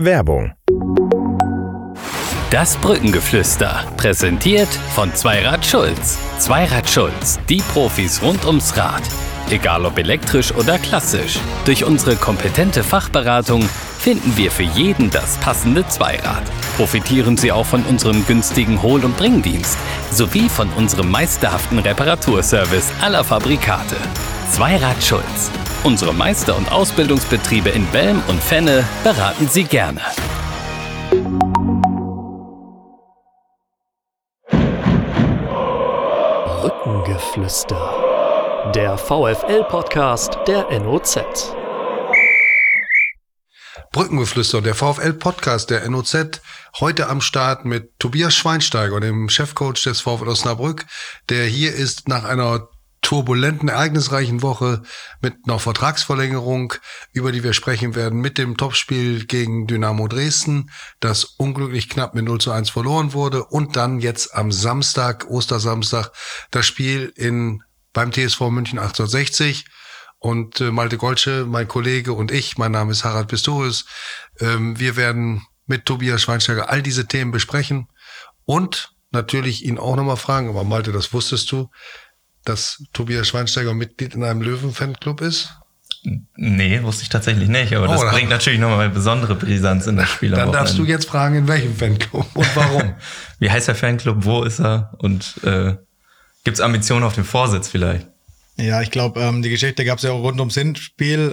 Werbung. Das Brückengeflüster, präsentiert von Zweirad Schulz. Zweirad Schulz, die Profis rund ums Rad. Egal ob elektrisch oder klassisch, durch unsere kompetente Fachberatung finden wir für jeden das passende Zweirad. Profitieren Sie auch von unserem günstigen Hol- und Bringdienst sowie von unserem meisterhaften Reparaturservice aller Fabrikate. Zweirad Schulz. Unsere Meister- und Ausbildungsbetriebe in Belm und Fenne beraten Sie gerne. Brückengeflüster. Der VfL-Podcast der NOZ. Brückengeflüster, der VfL-Podcast der NOZ. Heute am Start mit Tobias Schweinsteiger, dem Chefcoach des VfL Osnabrück, der hier ist nach einer turbulenten, ereignisreichen Woche mit einer Vertragsverlängerung, über die wir sprechen werden, mit dem Topspiel gegen Dynamo Dresden, das unglücklich knapp mit 0:1 verloren wurde, und dann jetzt am Samstag, Ostersamstag, das Spiel beim TSV München 1860. Und Malte Golsche, mein Kollege, und ich, mein Name ist Harald Pistorius. Wir werden mit Tobias Schweinsteiger all diese Themen besprechen und natürlich ihn auch nochmal fragen, aber Malte, das wusstest du, dass Tobias Schweinsteiger Mitglied in einem Löwen-Fanclub ist? Nee, wusste ich tatsächlich nicht, aber das bringt natürlich nochmal eine besondere Brisanz in das Spiel. Dann darfst du jetzt fragen, in welchem Fanclub und warum. Wie heißt der Fanclub, wo ist er und gibt's Ambitionen auf dem Vorsitz vielleicht? Ja, ich glaube, die Geschichte gab es ja auch rund ums Hinspiel.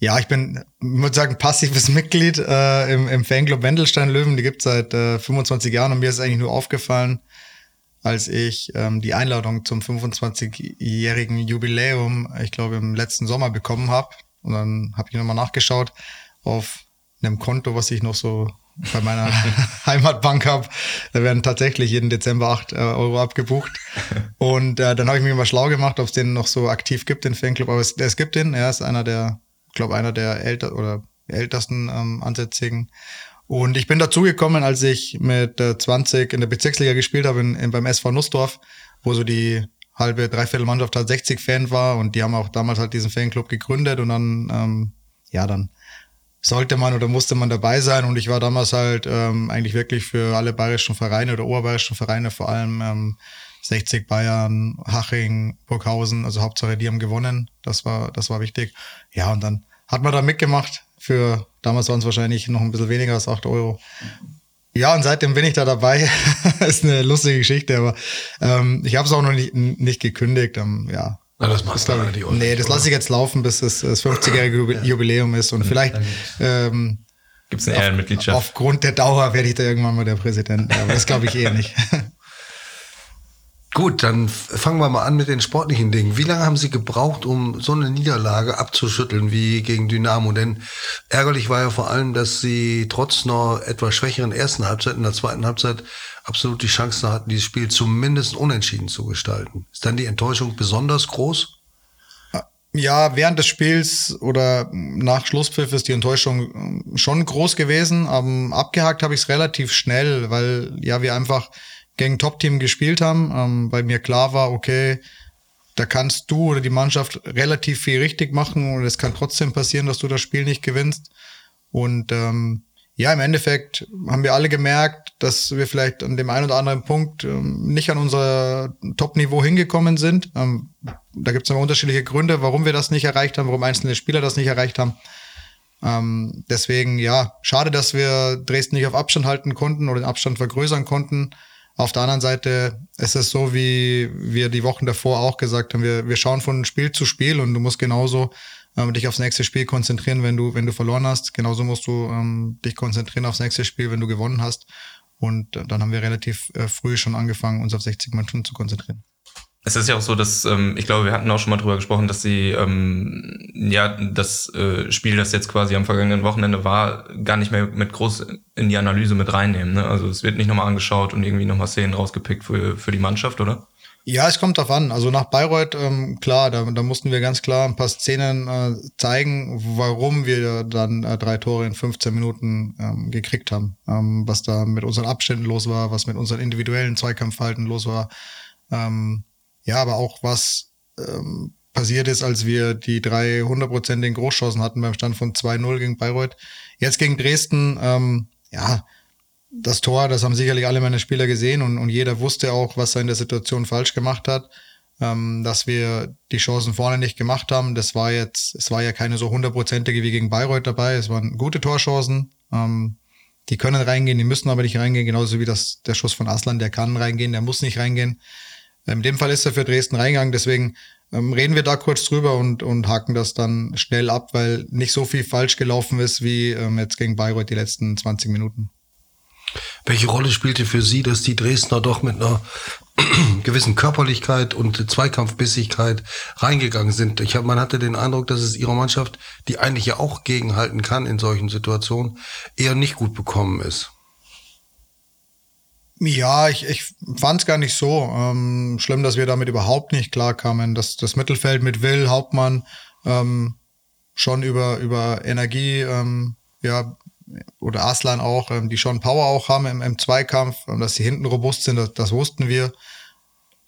Ja, ich würde sagen, passives Mitglied im Fanclub Wendelstein-Löwen. Die gibt es seit 25 Jahren und mir ist eigentlich nur aufgefallen, als ich die Einladung zum 25-jährigen Jubiläum, ich glaube, im letzten Sommer bekommen habe. Und dann habe ich nochmal nachgeschaut auf einem Konto, was ich noch so bei meiner Heimatbank habe. Da werden tatsächlich jeden Dezember 8 Euro abgebucht. Und dann habe ich mich mal schlau gemacht, ob es den noch so aktiv gibt, den Fanclub. Aber es gibt den. Er ist einer der ältesten ansätzigen. Und ich bin dazugekommen, als ich mit 20 in der Bezirksliga gespielt habe, beim SV Nussdorf, wo so die halbe, dreiviertel Mannschaft halt 60-Fan war. Und die haben auch damals halt diesen Fanclub gegründet. Und dann, dann sollte man oder musste man dabei sein, und ich war damals halt eigentlich wirklich für alle bayerischen Vereine oder oberbayerischen Vereine, vor allem 60, Bayern, Haching, Burghausen, also Hauptsache die haben gewonnen, das war wichtig. Ja, und dann hat man da mitgemacht, für damals waren es wahrscheinlich noch ein bisschen weniger als 8 Euro. Ja, und seitdem bin ich da dabei, ist eine lustige Geschichte, aber ich habe es auch noch nicht gekündigt, ja. Na, das machst du aber nicht. Nee, das lasse ich jetzt laufen, bis das 50-jährige Jubiläum ist. Und vielleicht gibt es eine Ehrenmitgliedschaft. Aufgrund der Dauer werde ich da irgendwann mal der Präsident. Aber das glaube ich nicht. Gut, dann fangen wir mal an mit den sportlichen Dingen. Wie lange haben Sie gebraucht, um so eine Niederlage abzuschütteln wie gegen Dynamo? Denn ärgerlich war ja vor allem, dass Sie trotz einer etwas schwächeren ersten Halbzeit in der zweiten Halbzeit absolut die Chance hatten, dieses Spiel zumindest unentschieden zu gestalten. Ist dann die Enttäuschung besonders groß? Ja, während des Spiels oder nach Schlusspfiff ist die Enttäuschung schon groß gewesen. Aber abgehakt habe ich es relativ schnell, weil ja wir einfach gegen Top-Team gespielt haben, weil mir klar war, okay, da kannst du oder die Mannschaft relativ viel richtig machen und es kann trotzdem passieren, dass du das Spiel nicht gewinnst. Und im Endeffekt haben wir alle gemerkt, dass wir vielleicht an dem einen oder anderen Punkt nicht an unser Top-Niveau hingekommen sind. Da gibt es immer unterschiedliche Gründe, warum wir das nicht erreicht haben, warum einzelne Spieler das nicht erreicht haben. Deswegen, ja, schade, dass wir Dresden nicht auf Abstand halten konnten oder den Abstand vergrößern konnten. Auf der anderen Seite ist es so, wie wir die Wochen davor auch gesagt haben, wir schauen von Spiel zu Spiel und du musst genauso dich aufs nächste Spiel konzentrieren, wenn du verloren hast. Genauso musst du dich konzentrieren aufs nächste Spiel, wenn du gewonnen hast. Und dann haben wir relativ früh schon angefangen, uns auf 60 Minuten zu konzentrieren. Es ist ja auch so, dass, ich glaube, wir hatten auch schon mal drüber gesprochen, dass sie das Spiel, das jetzt quasi am vergangenen Wochenende war, gar nicht mehr mit groß in die Analyse mit reinnehmen. Ne? Also es wird nicht nochmal angeschaut und irgendwie nochmal Szenen rausgepickt für die Mannschaft, oder? Ja, es kommt drauf an. Also nach Bayreuth, klar, da mussten wir ganz klar ein paar Szenen zeigen, warum wir dann 3 Tore in 15 Minuten gekriegt haben. Was da mit unseren Abständen los war, was mit unseren individuellen Zweikampfverhalten los war. Ja, aber auch was passiert ist, als wir die 300-prozentigen Großchancen hatten beim Stand von 2-0 gegen Bayreuth. Jetzt gegen Dresden, ja, das Tor, das haben sicherlich alle meine Spieler gesehen und jeder wusste auch, was er in der Situation falsch gemacht hat, dass wir die Chancen vorne nicht gemacht haben. Das war jetzt, es war ja keine so 100-prozentige wie gegen Bayreuth dabei, es waren gute Torchancen, die können reingehen, die müssen aber nicht reingehen, genauso wie das, der Schuss von Aslan, der kann reingehen, der muss nicht reingehen. In dem Fall ist er für Dresden reingegangen, deswegen reden wir da kurz drüber und haken das dann schnell ab, weil nicht so viel falsch gelaufen ist wie jetzt gegen Bayreuth die letzten 20 Minuten. Welche Rolle spielte für Sie, dass die Dresdner doch mit einer gewissen Körperlichkeit und Zweikampfbissigkeit reingegangen sind? Man hatte den Eindruck, dass es ihrer Mannschaft, die eigentlich ja auch gegenhalten kann in solchen Situationen, eher nicht gut bekommen ist. Ja, ich fand es gar nicht so schlimm, dass wir damit überhaupt nicht klarkamen. Das Mittelfeld mit Will Hauptmann schon über Energie, ja, oder Aslan auch, die schon Power auch haben im Zweikampf, dass sie hinten robust sind, das wussten wir.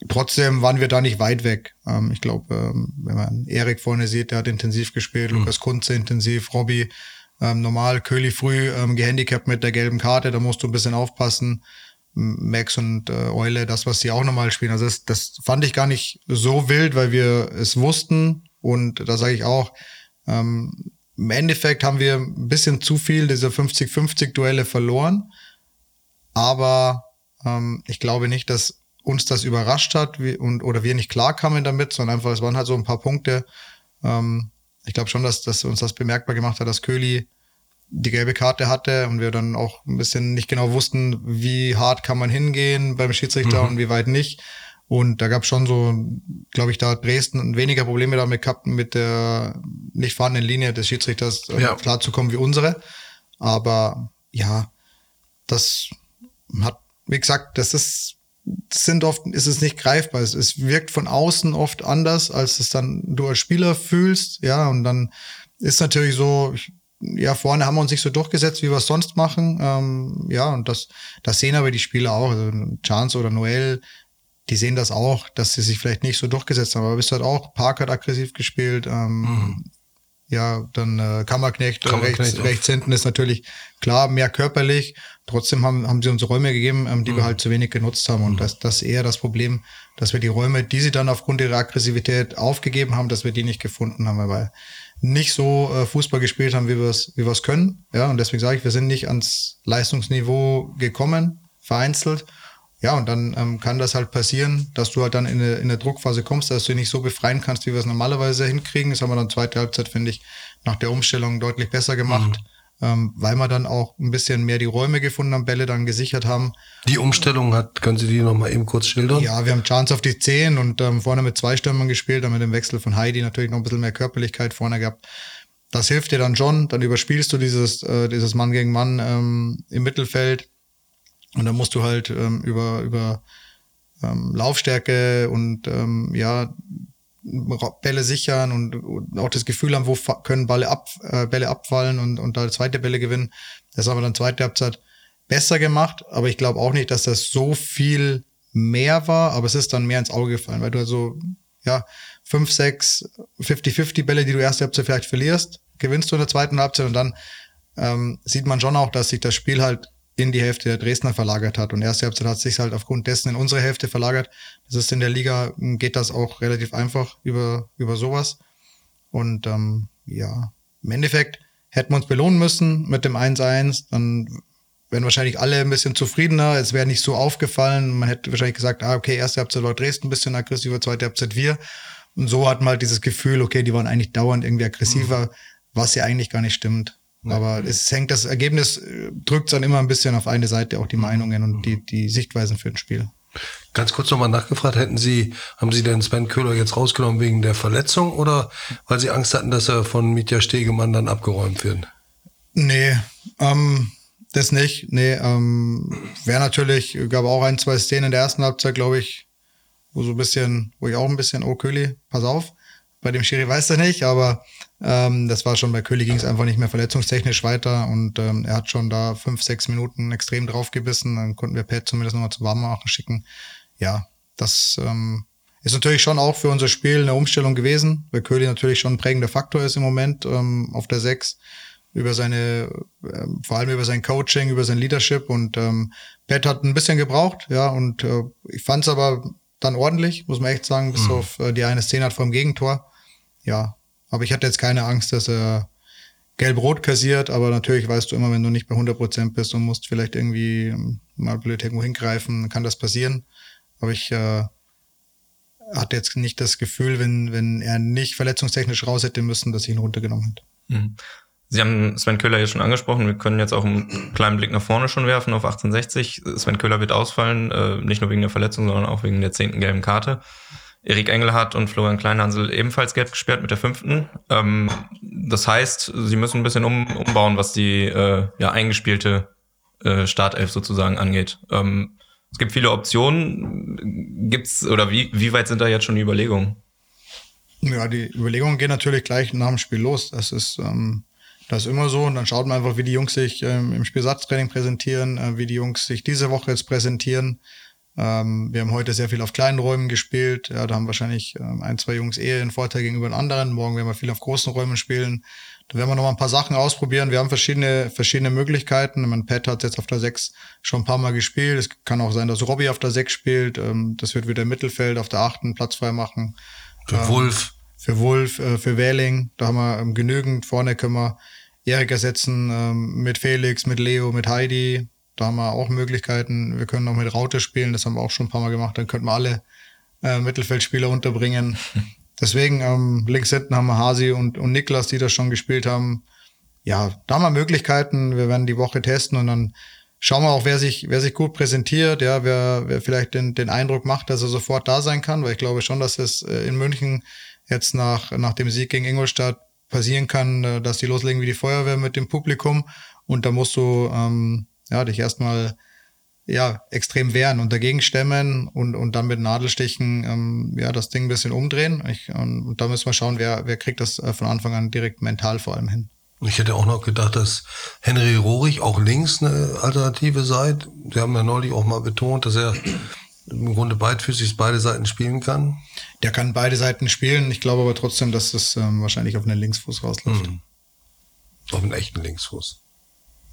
Trotzdem waren wir da nicht weit weg. Ich glaube, wenn man Erik vorne sieht, der hat intensiv gespielt, Lukas Kunze intensiv, Robby normal, Köhli früh gehandicapt mit der gelben Karte, da musst du ein bisschen aufpassen. Max und Eule, das, was sie auch nochmal spielen. Also das fand ich gar nicht so wild, weil wir es wussten. Und da sage ich auch, im Endeffekt haben wir ein bisschen zu viel dieser 50-50-Duelle verloren. Aber ich glaube nicht, dass uns das überrascht hat oder wir nicht klarkamen damit, sondern einfach, es waren halt so ein paar Punkte. Ich glaube schon, dass uns das bemerkbar gemacht hat, dass Köhli die gelbe Karte hatte und wir dann auch ein bisschen nicht genau wussten, wie hart kann man hingehen beim Schiedsrichter und wie weit nicht. Und da gab es schon so, glaube ich, da hat Dresden weniger Probleme damit gehabt, mit der nicht vorhandenen Linie des Schiedsrichters klar zu kommen wie unsere. Aber ja, das hat, wie gesagt, ist es nicht greifbar. Es wirkt von außen oft anders, als es dann du als Spieler fühlst. Ja, und dann ist natürlich so, ja, vorne haben wir uns nicht so durchgesetzt, wie wir es sonst machen. Ja, und das sehen aber die Spieler auch. Also Chance oder Noel, die sehen das auch, dass sie sich vielleicht nicht so durchgesetzt haben. Aber bist du halt auch, Park hat aggressiv gespielt. Ja, dann Kammerknecht rechts hinten ist natürlich klar, mehr körperlich. Trotzdem haben sie uns Räume gegeben, die wir halt zu wenig genutzt haben. Und das ist eher das Problem, dass wir die Räume, die sie dann aufgrund ihrer Aggressivität aufgegeben haben, dass wir die nicht gefunden haben, weil nicht so Fußball gespielt haben, wie wir es können. Ja, und deswegen sage ich, wir sind nicht ans Leistungsniveau gekommen, vereinzelt. Ja, und dann kann das halt passieren, dass du halt dann in der Druckphase kommst, dass du nicht so befreien kannst, wie wir es normalerweise hinkriegen. Das haben wir dann zweite Halbzeit, finde ich, nach der Umstellung deutlich besser gemacht, weil wir dann auch ein bisschen mehr die Räume gefunden haben, Bälle dann gesichert haben. Die Umstellung können Sie die nochmal eben kurz schildern? Ja, wir haben Chance auf die 10 und vorne mit 2 Stürmern gespielt, dann mit dem Wechsel von Heidi natürlich noch ein bisschen mehr Körperlichkeit vorne gehabt. Das hilft dir dann schon, dann überspielst du dieses Mann gegen Mann im Mittelfeld und dann musst du halt über Laufstärke und ja, Bälle sichern und auch das Gefühl haben, wo können Bälle abfallen und da zweite Bälle gewinnen. Das haben wir dann zweite Halbzeit besser gemacht, aber ich glaube auch nicht, dass das so viel mehr war, aber es ist dann mehr ins Auge gefallen, weil du also, ja, 5, 6, 50-50 Bälle, die du erste Halbzeit vielleicht verlierst, gewinnst du in der zweiten Halbzeit und dann sieht man schon auch, dass sich das Spiel halt in die Hälfte der Dresdner verlagert hat. Und erste Halbzeit hat sich halt aufgrund dessen in unsere Hälfte verlagert. Das ist in der Liga, geht das auch relativ einfach über sowas. Und ja, im Endeffekt hätten wir uns belohnen müssen mit dem 1-1. Dann wären wahrscheinlich alle ein bisschen zufriedener. Es wäre nicht so aufgefallen. Man hätte wahrscheinlich gesagt, okay, erste Halbzeit war Dresden ein bisschen aggressiver, zweite Halbzeit wir. Und so hat man halt dieses Gefühl, okay, die waren eigentlich dauernd irgendwie aggressiver, was ja eigentlich gar nicht stimmt. Aber das Ergebnis drückt dann immer ein bisschen auf eine Seite, auch die Meinungen und die Sichtweisen für ein Spiel. Ganz kurz nochmal nachgefragt, haben Sie denn Sven Köhler jetzt rausgenommen wegen der Verletzung oder weil Sie Angst hatten, dass er von Mitja Stegemann dann abgeräumt wird? Nee, das nicht. Nee, wäre natürlich, gab auch 1, 2 Szenen in der ersten Halbzeit, glaube ich, wo ich auch ein bisschen, oh Köhli, pass auf. Bei dem Schiri weiß er nicht, aber das war schon, bei Köhli ging es einfach nicht mehr verletzungstechnisch weiter und er hat schon da 5, 6 Minuten extrem draufgebissen, dann konnten wir Pat zumindest nochmal zu Warmmachen schicken. Ja, das Ist natürlich schon auch für unser Spiel eine Umstellung gewesen, weil Köhli natürlich schon ein prägender Faktor ist im Moment auf der 6, über seine, vor allem über sein Coaching, über sein Leadership, und Pat hat ein bisschen gebraucht, ja, und ich fand es aber dann ordentlich, muss man echt sagen, bis auf die eine Szene hat vor dem Gegentor, ja, aber ich hatte jetzt keine Angst, dass er Gelb-Rot kassiert, aber natürlich weißt du immer, wenn du nicht bei 100% bist und musst vielleicht irgendwie mal blöd irgendwo hingreifen, kann das passieren, aber ich hatte jetzt nicht das Gefühl, wenn er nicht verletzungstechnisch raus hätte müssen, dass ich ihn runtergenommen hätte. Mhm. Sie haben Sven Köhler hier schon angesprochen. Wir können jetzt auch einen kleinen Blick nach vorne schon werfen auf 1860. Sven Köhler wird ausfallen, nicht nur wegen der Verletzung, sondern auch wegen der 10. gelben Karte. Erik Engelhardt und Florian Kleinhansel ebenfalls gelb gesperrt mit der 5. Das heißt, sie müssen ein bisschen umbauen, was die eingespielte Startelf sozusagen angeht. Es gibt viele Optionen. Gibt's, oder wie weit sind da jetzt schon die Überlegungen? Ja, die Überlegungen gehen natürlich gleich nach dem Spiel los. Das ist immer so. Und dann schaut man einfach, wie die Jungs sich im Spielsatztraining präsentieren, wie die Jungs sich diese Woche jetzt präsentieren. Wir haben heute sehr viel auf kleinen Räumen gespielt. Ja, da haben wahrscheinlich ein, zwei Jungs eher einen Vorteil gegenüber den anderen. Morgen werden wir viel auf großen Räumen spielen. Da werden wir noch mal ein paar Sachen ausprobieren. Wir haben verschiedene Möglichkeiten. Mein Pat hat jetzt auf der 6 schon ein paar Mal gespielt. Es kann auch sein, dass Robby auf der 6 spielt. Das wird wieder im Mittelfeld auf der 8. Platz frei machen. Für Wolf, für Wähling. Da haben wir genügend. Vorne können wir Erik ersetzen mit Felix, mit Leo, mit Heidi. Da haben wir auch Möglichkeiten. Wir können auch mit Raute spielen, das haben wir auch schon ein paar Mal gemacht. Dann könnten wir alle Mittelfeldspieler unterbringen. Deswegen links hinten haben wir Hasi und Niklas, die das schon gespielt haben. Ja, da haben wir Möglichkeiten. Wir werden die Woche testen und dann schauen wir auch, wer sich gut präsentiert, ja, wer vielleicht den Eindruck macht, dass er sofort da sein kann, weil ich glaube schon, dass es in München jetzt nach dem Sieg gegen Ingolstadt passieren kann, dass die loslegen wie die Feuerwehr mit dem Publikum, und da musst du dich erstmal extrem wehren und dagegen stemmen und dann mit Nadelstichen das Ding ein bisschen umdrehen. Und da müssen wir schauen, wer kriegt das von Anfang an direkt mental vor allem hin. Ich hätte auch noch gedacht, dass Henry Rohrig auch links eine Alternative sei. Sie haben ja neulich auch mal betont, dass er im Grunde beidfüßig beide Seiten spielen kann. Der kann beide Seiten spielen. Ich glaube aber trotzdem, dass das wahrscheinlich auf einen Linksfuß rausläuft. Mhm. Auf einen echten Linksfuß.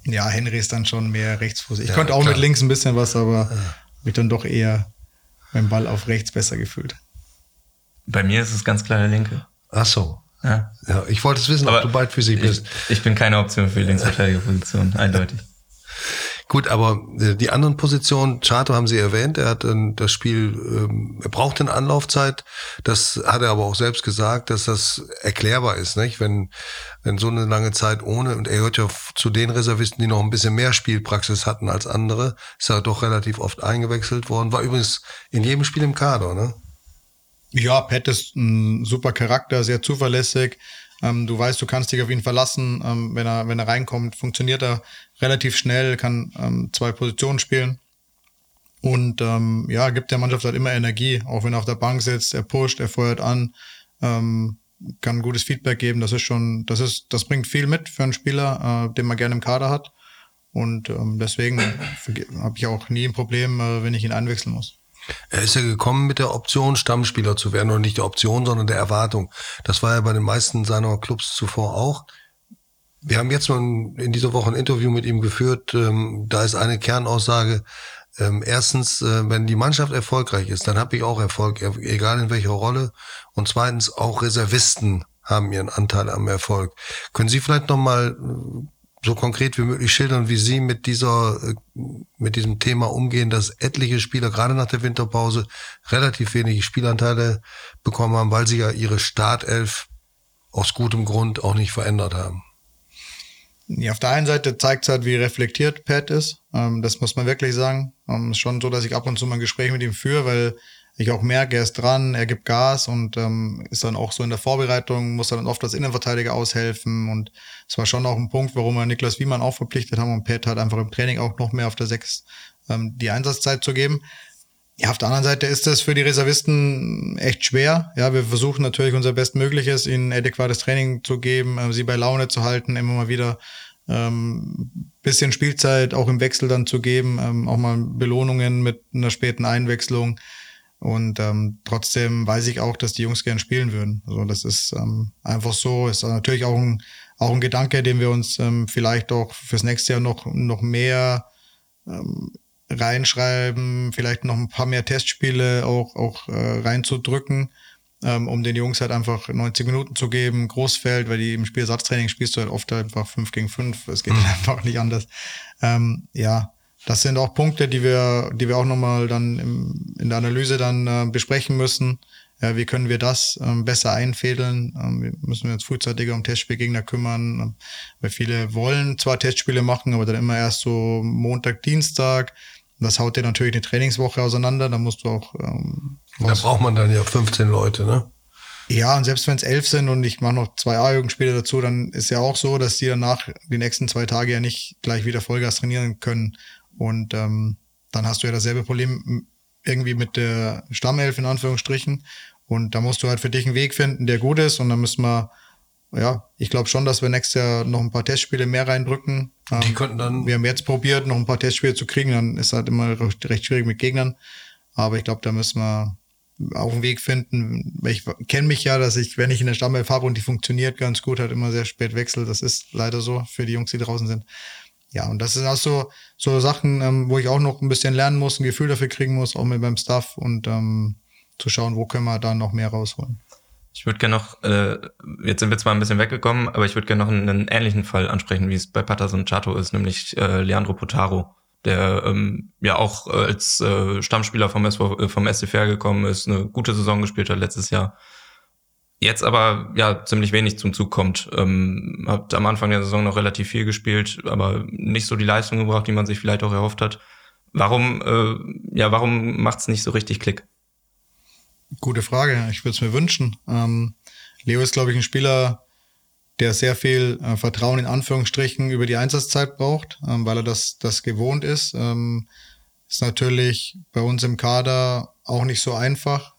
Ja, Henry ist dann schon mehr Rechtsfuß. Ich konnte auch klar mit links ein bisschen was, aber mich dann doch eher beim Ball auf rechts besser gefühlt. Bei mir ist es ganz klar der Linke. Ach so. Ja, ich wollte es wissen, aber ob du beidfüßig bist. Ich bin keine Option für die Linksverteidigerposition, eindeutig. Gut, aber die anderen Positionen, Chato haben Sie erwähnt, er hat das Spiel, er braucht eine Anlaufzeit, das hat er aber auch selbst gesagt, dass das erklärbar ist, nicht? Wenn so eine lange Zeit ohne, und er gehört ja zu den Reservisten, die noch ein bisschen mehr Spielpraxis hatten als andere, ist er doch relativ oft eingewechselt worden, war übrigens in jedem Spiel im Kader, ne? Ja, Pat ist ein super Charakter, sehr zuverlässig. Du weißt, du kannst dich auf ihn verlassen. Wenn er reinkommt, funktioniert er relativ schnell, kann zwei Positionen spielen. Und gibt der Mannschaft halt immer Energie, auch wenn er auf der Bank sitzt, er pusht, er feuert an, kann gutes Feedback geben. Das bringt viel mit für einen Spieler, den man gerne im Kader hat. Und deswegen habe ich auch nie ein Problem, wenn ich ihn einwechseln muss. Er ist ja gekommen mit der Option, Stammspieler zu werden, oder nicht der Option, sondern der Erwartung. Das war ja bei den meisten seiner Clubs zuvor auch. Wir haben jetzt mal in dieser Woche ein Interview mit ihm geführt. Da ist eine Kernaussage. Erstens, wenn die Mannschaft erfolgreich ist, dann habe ich auch Erfolg, egal in welcher Rolle. Und zweitens, auch Reservisten haben ihren Anteil am Erfolg. Können Sie vielleicht nochmal so konkret wie möglich schildern, wie Sie mit diesem Thema umgehen, dass etliche Spieler gerade nach der Winterpause relativ wenige Spielanteile bekommen haben, weil sie ja ihre Startelf aus gutem Grund auch nicht verändert haben? Ja, auf der einen Seite zeigt es halt, wie reflektiert Pat ist. Das muss man wirklich sagen. Ist schon so, dass ich ab und zu mal ein Gespräch mit ihm führe, weil ich auch merke, er ist dran, er gibt Gas und ist dann auch so in der Vorbereitung, muss dann oft als Innenverteidiger aushelfen, und es war schon auch ein Punkt, warum wir Niklas Wiemann auch verpflichtet haben, und Pat hat einfach im Training auch noch mehr auf der 6 die Einsatzzeit zu geben. Ja, auf der anderen Seite ist das für die Reservisten echt schwer. Ja, wir versuchen natürlich unser Bestmögliches, ihnen adäquates Training zu geben, sie bei Laune zu halten, immer mal wieder bisschen Spielzeit auch im Wechsel dann zu geben, auch mal Belohnungen mit einer späten Einwechslung. Und trotzdem weiß ich auch, dass die Jungs gern spielen würden. Also das ist einfach so. Ist natürlich auch ein Gedanke, den wir uns vielleicht auch fürs nächste Jahr noch mehr reinschreiben, vielleicht noch ein paar mehr Testspiele auch reinzudrücken, um den Jungs halt einfach 90 Minuten zu geben, Großfeld, weil die im Spielersatztraining spielst du halt oft einfach 5 gegen 5, es geht einfach nicht anders. Ja, das sind auch Punkte, die wir auch nochmal dann in der Analyse dann besprechen müssen. Ja, wie können wir das besser einfädeln? Wir müssen uns frühzeitiger um Testspielgegner kümmern, weil viele wollen zwar Testspiele machen, aber dann immer erst so Montag, Dienstag. Das haut dir natürlich eine Trainingswoche auseinander, da musst du auch... Da braucht man dann ja 15 Leute, ne? Ja, und selbst wenn es 11 sind und ich mache noch 2 A-Jugendspiele dazu, dann ist ja auch so, dass die danach die nächsten 2 Tage ja nicht gleich wieder Vollgas trainieren können. Und dann hast du ja dasselbe Problem irgendwie mit der Stammelf in Anführungsstrichen. Und da musst du halt für dich einen Weg finden, der gut ist. Und dann müssen wir... Ja, ich glaube schon, dass wir nächstes Jahr noch ein paar Testspiele mehr reindrücken. Die könnten dann. Wir haben jetzt probiert, noch ein paar Testspiele zu kriegen. Dann ist halt immer recht schwierig mit Gegnern. Aber ich glaube, da müssen wir auch einen Weg finden. Ich kenne mich ja, dass ich, wenn ich in der Stammelf habe und die funktioniert ganz gut, halt immer sehr spät wechsel. Das ist leider so für die Jungs, die draußen sind. Ja, und das sind auch so Sachen, wo ich auch noch ein bisschen lernen muss, ein Gefühl dafür kriegen muss, auch mit beim Staff und zu schauen, wo können wir da noch mehr rausholen. Ich würde gerne noch, jetzt sind wir zwar ein bisschen weggekommen, aber ich würde gerne noch einen ähnlichen Fall ansprechen, wie es bei Patterson Chato ist, nämlich Leandro Potaro, der ja auch als Stammspieler vom SCVR gekommen ist, eine gute Saison gespielt hat letztes Jahr, jetzt aber ja ziemlich wenig zum Zug kommt. Hat am Anfang der Saison noch relativ viel gespielt, aber nicht so die Leistung gebracht, die man sich vielleicht auch erhofft hat. Warum macht's nicht so richtig Klick? Gute Frage. Ich würde es mir wünschen. Leo ist, glaube ich, ein Spieler, der sehr viel Vertrauen in Anführungsstrichen über die Einsatzzeit braucht, weil er das gewohnt ist. Ist natürlich bei uns im Kader auch nicht so einfach.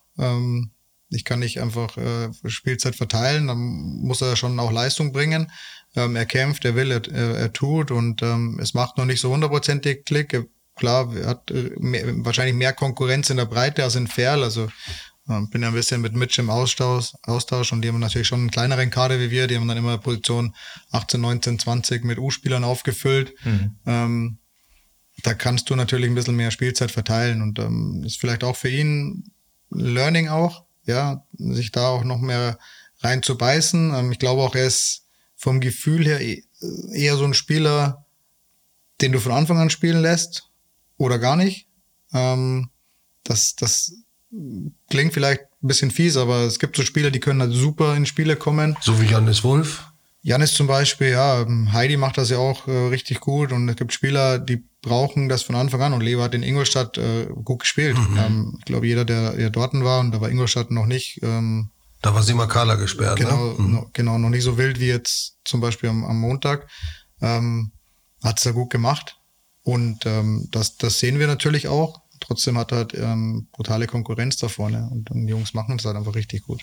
Ich kann nicht einfach Spielzeit verteilen. Dann muss er schon auch Leistung bringen. Er kämpft, er will, er tut und es macht noch nicht so 100%ig Klick. Klar, er hat wahrscheinlich mehr Konkurrenz in der Breite als in Verl. Also bin ja ein bisschen mit Mitch im Austausch und die haben natürlich schon einen kleineren Kader wie wir, die haben dann immer Position 18, 19, 20 mit U-Spielern aufgefüllt. Mhm. Da kannst du natürlich ein bisschen mehr Spielzeit verteilen und ist vielleicht auch für ihn Learning auch, ja, sich da auch noch mehr reinzubeißen. Ich glaube auch, er ist vom Gefühl her eher so ein Spieler, den du von Anfang an spielen lässt oder gar nicht. Das klingt vielleicht ein bisschen fies, aber es gibt so Spieler, die können halt super in Spiele kommen. So wie Jannis Wolf. Jannis zum Beispiel, ja. Heidi macht das ja auch richtig gut und es gibt Spieler, die brauchen das von Anfang an und Leo hat in Ingolstadt gut gespielt. Mhm. Ich glaube, jeder, der dort war und da war Ingolstadt noch nicht. Da war Simakala gesperrt, genau, ne? Mhm. Genau, noch nicht so wild wie jetzt zum Beispiel am Montag. Hat es da gut gemacht und das sehen wir natürlich auch. Trotzdem hat er halt brutale Konkurrenz da vorne und die Jungs machen es halt einfach richtig gut.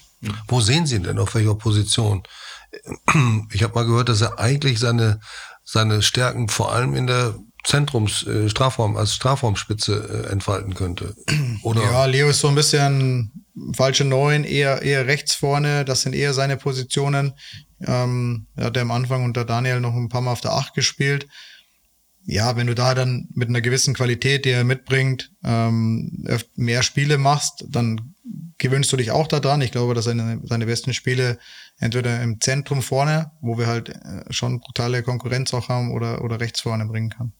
Wo sehen Sie ihn denn, auf welcher Position? Ich habe mal gehört, dass er eigentlich seine Stärken vor allem in der Strafraumspitze entfalten könnte. Oder? Ja, Leo ist so ein bisschen falsche 9, eher rechts vorne, das sind eher seine Positionen. Hat er am Anfang unter Daniel noch ein paar Mal auf der 8 gespielt. Ja, wenn du da dann mit einer gewissen Qualität, die er mitbringt, mehr Spiele machst, dann gewöhnst du dich auch daran. Ich glaube, dass seine besten Spiele entweder im Zentrum vorne, wo wir halt schon brutale Konkurrenz auch haben, oder rechts vorne bringen kann.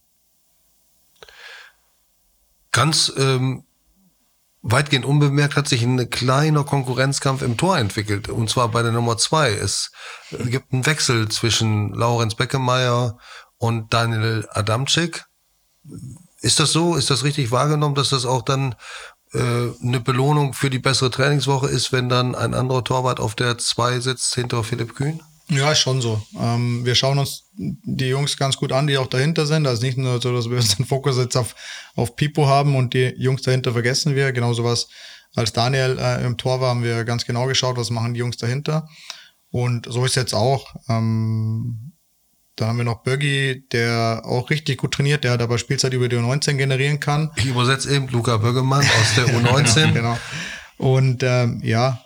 Ganz weitgehend unbemerkt hat sich ein kleiner Konkurrenzkampf im Tor entwickelt, und zwar bei der Nummer 2. Es gibt einen Wechsel zwischen Laurenz Beckemeyer und Daniel Adamczyk. Ist das so? Ist das richtig wahrgenommen, dass das auch dann eine Belohnung für die bessere Trainingswoche ist, wenn dann ein anderer Torwart auf der 2 sitzt hinter Philipp Kühn? Ja, ist schon so. Wir schauen uns die Jungs ganz gut an, die auch dahinter sind. Also nicht nur so, dass wir unseren Fokus jetzt auf Pipo haben und die Jungs dahinter vergessen wir. Genauso was, als Daniel im Tor war, haben wir ganz genau geschaut, was machen die Jungs dahinter. Und so ist jetzt auch. Dann haben wir noch Böggi, der auch richtig gut trainiert, der dabei Spielzeit über die U19 generieren kann. Ich übersetze eben Luca Böggemann aus der U19. Genau. Und ja,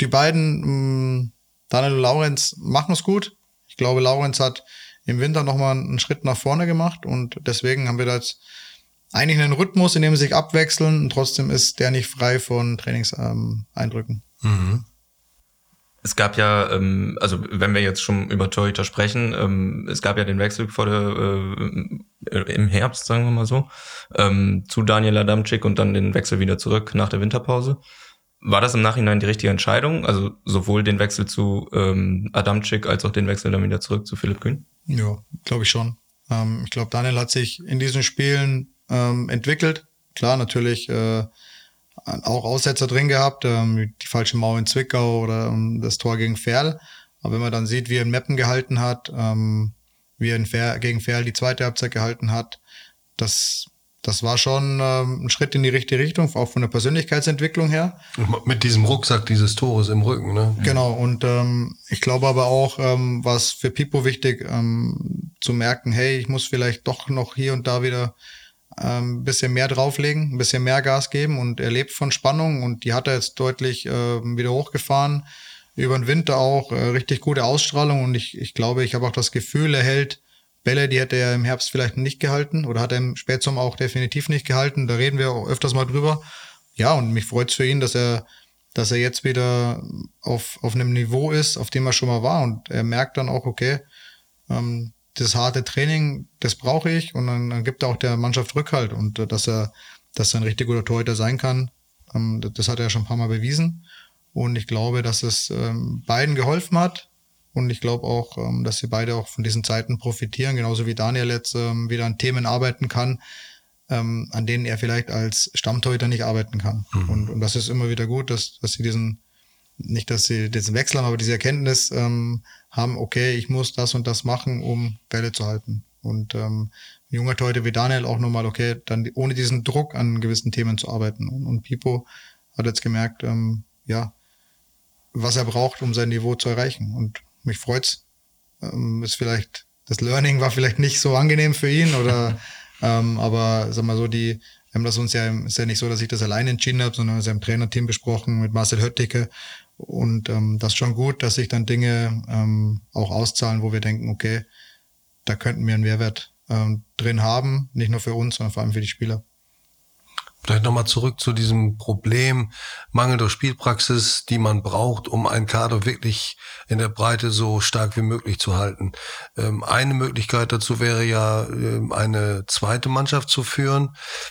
die beiden, Daniel und Laurenz, machen es gut. Ich glaube, Laurenz hat im Winter nochmal einen Schritt nach vorne gemacht und deswegen haben wir da jetzt eigentlich einen Rhythmus, in dem sie sich abwechseln und trotzdem ist der nicht frei von Trainingseindrücken. Mhm. Es gab ja, also wenn wir jetzt schon über Torhüter sprechen, es gab ja den Wechsel vor der, im Herbst, sagen wir mal so, zu Daniel Adamczyk und dann den Wechsel wieder zurück nach der Winterpause. War das im Nachhinein die richtige Entscheidung? Also sowohl den Wechsel zu Adamczyk als auch den Wechsel dann wieder zurück zu Philipp Kühn? Ja, glaube ich schon. Ich glaube, Daniel hat sich in diesen Spielen entwickelt. Klar, natürlich auch Aussetzer drin gehabt, die falsche Mauer in Zwickau oder das Tor gegen Verl. Aber wenn man dann sieht, wie er in Meppen gehalten hat, wie er gegen Verl die zweite Halbzeit gehalten hat, das war schon ein Schritt in die richtige Richtung, auch von der Persönlichkeitsentwicklung her. Und mit diesem Rucksack dieses Tores im Rücken, ne? Genau, und ich glaube aber auch, war es für Pipo wichtig, zu merken, hey, ich muss vielleicht doch noch hier und da wieder ein bisschen mehr drauflegen, ein bisschen mehr Gas geben, und er lebt von Spannung und die hat er jetzt deutlich wieder hochgefahren. Über den Winter auch richtig gute Ausstrahlung und ich glaube, ich habe auch das Gefühl, er hält Bälle, die hätte er im Herbst vielleicht nicht gehalten oder hat er im Spätsommer auch definitiv nicht gehalten. Da reden wir auch öfters mal drüber. Ja, und mich freut es für ihn, dass er jetzt wieder auf einem Niveau ist, auf dem er schon mal war, und er merkt dann auch, okay, das harte Training, das brauche ich, und dann gibt er auch der Mannschaft Rückhalt, und dass er ein richtig guter Torhüter sein kann, das hat er ja schon ein paar Mal bewiesen, und ich glaube, dass es beiden geholfen hat, und ich glaube auch, dass sie beide auch von diesen Zeiten profitieren, genauso wie Daniel jetzt wieder an Themen arbeiten kann, an denen er vielleicht als Stammtorhüter nicht arbeiten kann. Mhm. Und das ist immer wieder gut, dass sie diesen, nicht, dass sie das wechseln, aber diese Erkenntnis haben, okay, ich muss das und das machen, um Bälle zu halten. Und ein junger Torhüter wie Daniel auch nochmal, okay, dann ohne diesen Druck an gewissen Themen zu arbeiten. Und Pipo hat jetzt gemerkt, ja, was er braucht, um sein Niveau zu erreichen. Und mich freut's. Ist vielleicht, das Learning war vielleicht nicht so angenehm für ihn oder aber sag mal so, wir haben das uns ja, ist ja nicht so, dass ich das alleine entschieden habe, sondern wir haben im Trainerteam besprochen mit Marcel Höttike. Und das ist schon gut, dass sich dann Dinge auch auszahlen, wo wir denken, okay, da könnten wir einen Mehrwert drin haben, nicht nur für uns, sondern vor allem für die Spieler. Vielleicht nochmal zurück zu diesem Problem Mangel durch Spielpraxis, die man braucht, um einen Kader wirklich in der Breite so stark wie möglich zu halten. Eine Möglichkeit dazu wäre ja, eine zweite Mannschaft zu führen.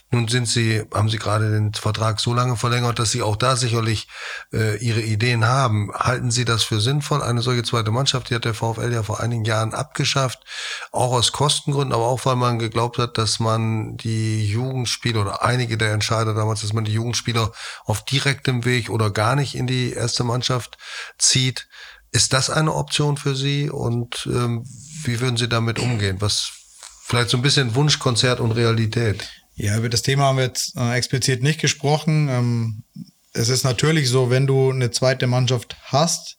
Nun haben sie gerade den Vertrag so lange verlängert, dass sie auch da sicherlich ihre Ideen haben. Halten Sie das für sinnvoll? Eine solche zweite Mannschaft, die hat der VfL ja vor einigen Jahren abgeschafft, auch aus Kostengründen, aber auch weil man geglaubt hat, dass man die Jugendspiele oder einige der Entscheider damals, dass man die Jugendspieler auf direktem Weg oder gar nicht in die erste Mannschaft zieht. Ist das eine Option für Sie, und wie würden Sie damit umgehen? Was vielleicht so ein bisschen Wunschkonzert und Realität? Ja, über das Thema haben wir jetzt explizit nicht gesprochen. Es ist natürlich so, wenn du eine zweite Mannschaft hast,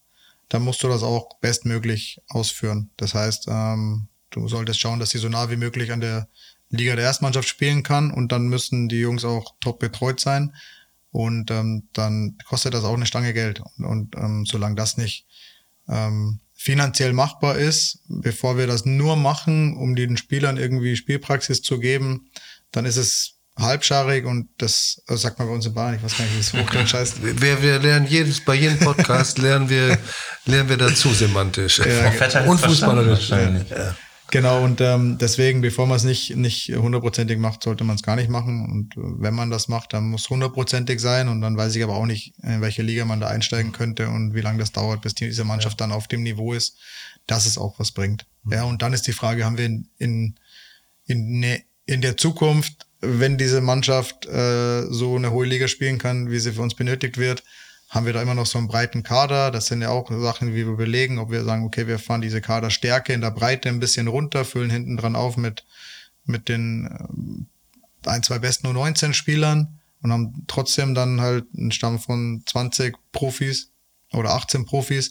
dann musst du das auch bestmöglich ausführen. Das heißt, du solltest schauen, dass sie so nah wie möglich an der Liga der Erstmannschaft spielen kann, und dann müssen die Jungs auch top betreut sein, und dann kostet das auch eine Stange Geld, und solange das nicht finanziell machbar ist, bevor wir das nur machen, um den Spielern irgendwie Spielpraxis zu geben, dann ist es halbscharig, und das sagt man bei uns in Bayern, ich weiß gar nicht, wie es hochkant heißt. Wir lernen bei jedem Podcast lernen wir dazu semantisch. Ja, und fußballerisch. Ja. Genau, und deswegen, bevor man es nicht hundertprozentig macht, sollte man es gar nicht machen. Und wenn man das macht, dann muss es hundertprozentig sein. Und dann weiß ich aber auch nicht, in welche Liga man da einsteigen könnte und wie lange das dauert, bis diese Mannschaft dann auf dem Niveau ist, dass es auch was bringt. Ja, und dann ist die Frage, haben wir in der Zukunft, wenn diese Mannschaft so eine hohe Liga spielen kann, wie sie für uns benötigt wird, haben wir da immer noch so einen breiten Kader? Das sind ja auch Sachen, wie wir überlegen, ob wir sagen, okay, wir fahren diese Kaderstärke in der Breite ein bisschen runter, füllen hinten dran auf mit den 1, 2 besten U19-Spielern und haben trotzdem dann halt einen Stamm von 20 Profis oder 18 Profis.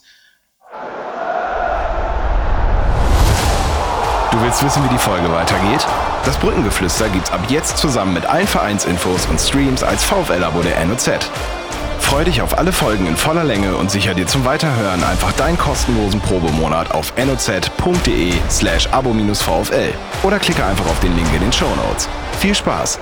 Du willst wissen, wie die Folge weitergeht? Das Brückengeflüster gibt's ab jetzt zusammen mit allen Vereinsinfos und Streams als VfL-Abo der NOZ. Freu dich auf alle Folgen in voller Länge und sicher dir zum Weiterhören einfach deinen kostenlosen Probemonat auf noz.de/abo-vfl oder klicke einfach auf den Link in den Shownotes. Viel Spaß!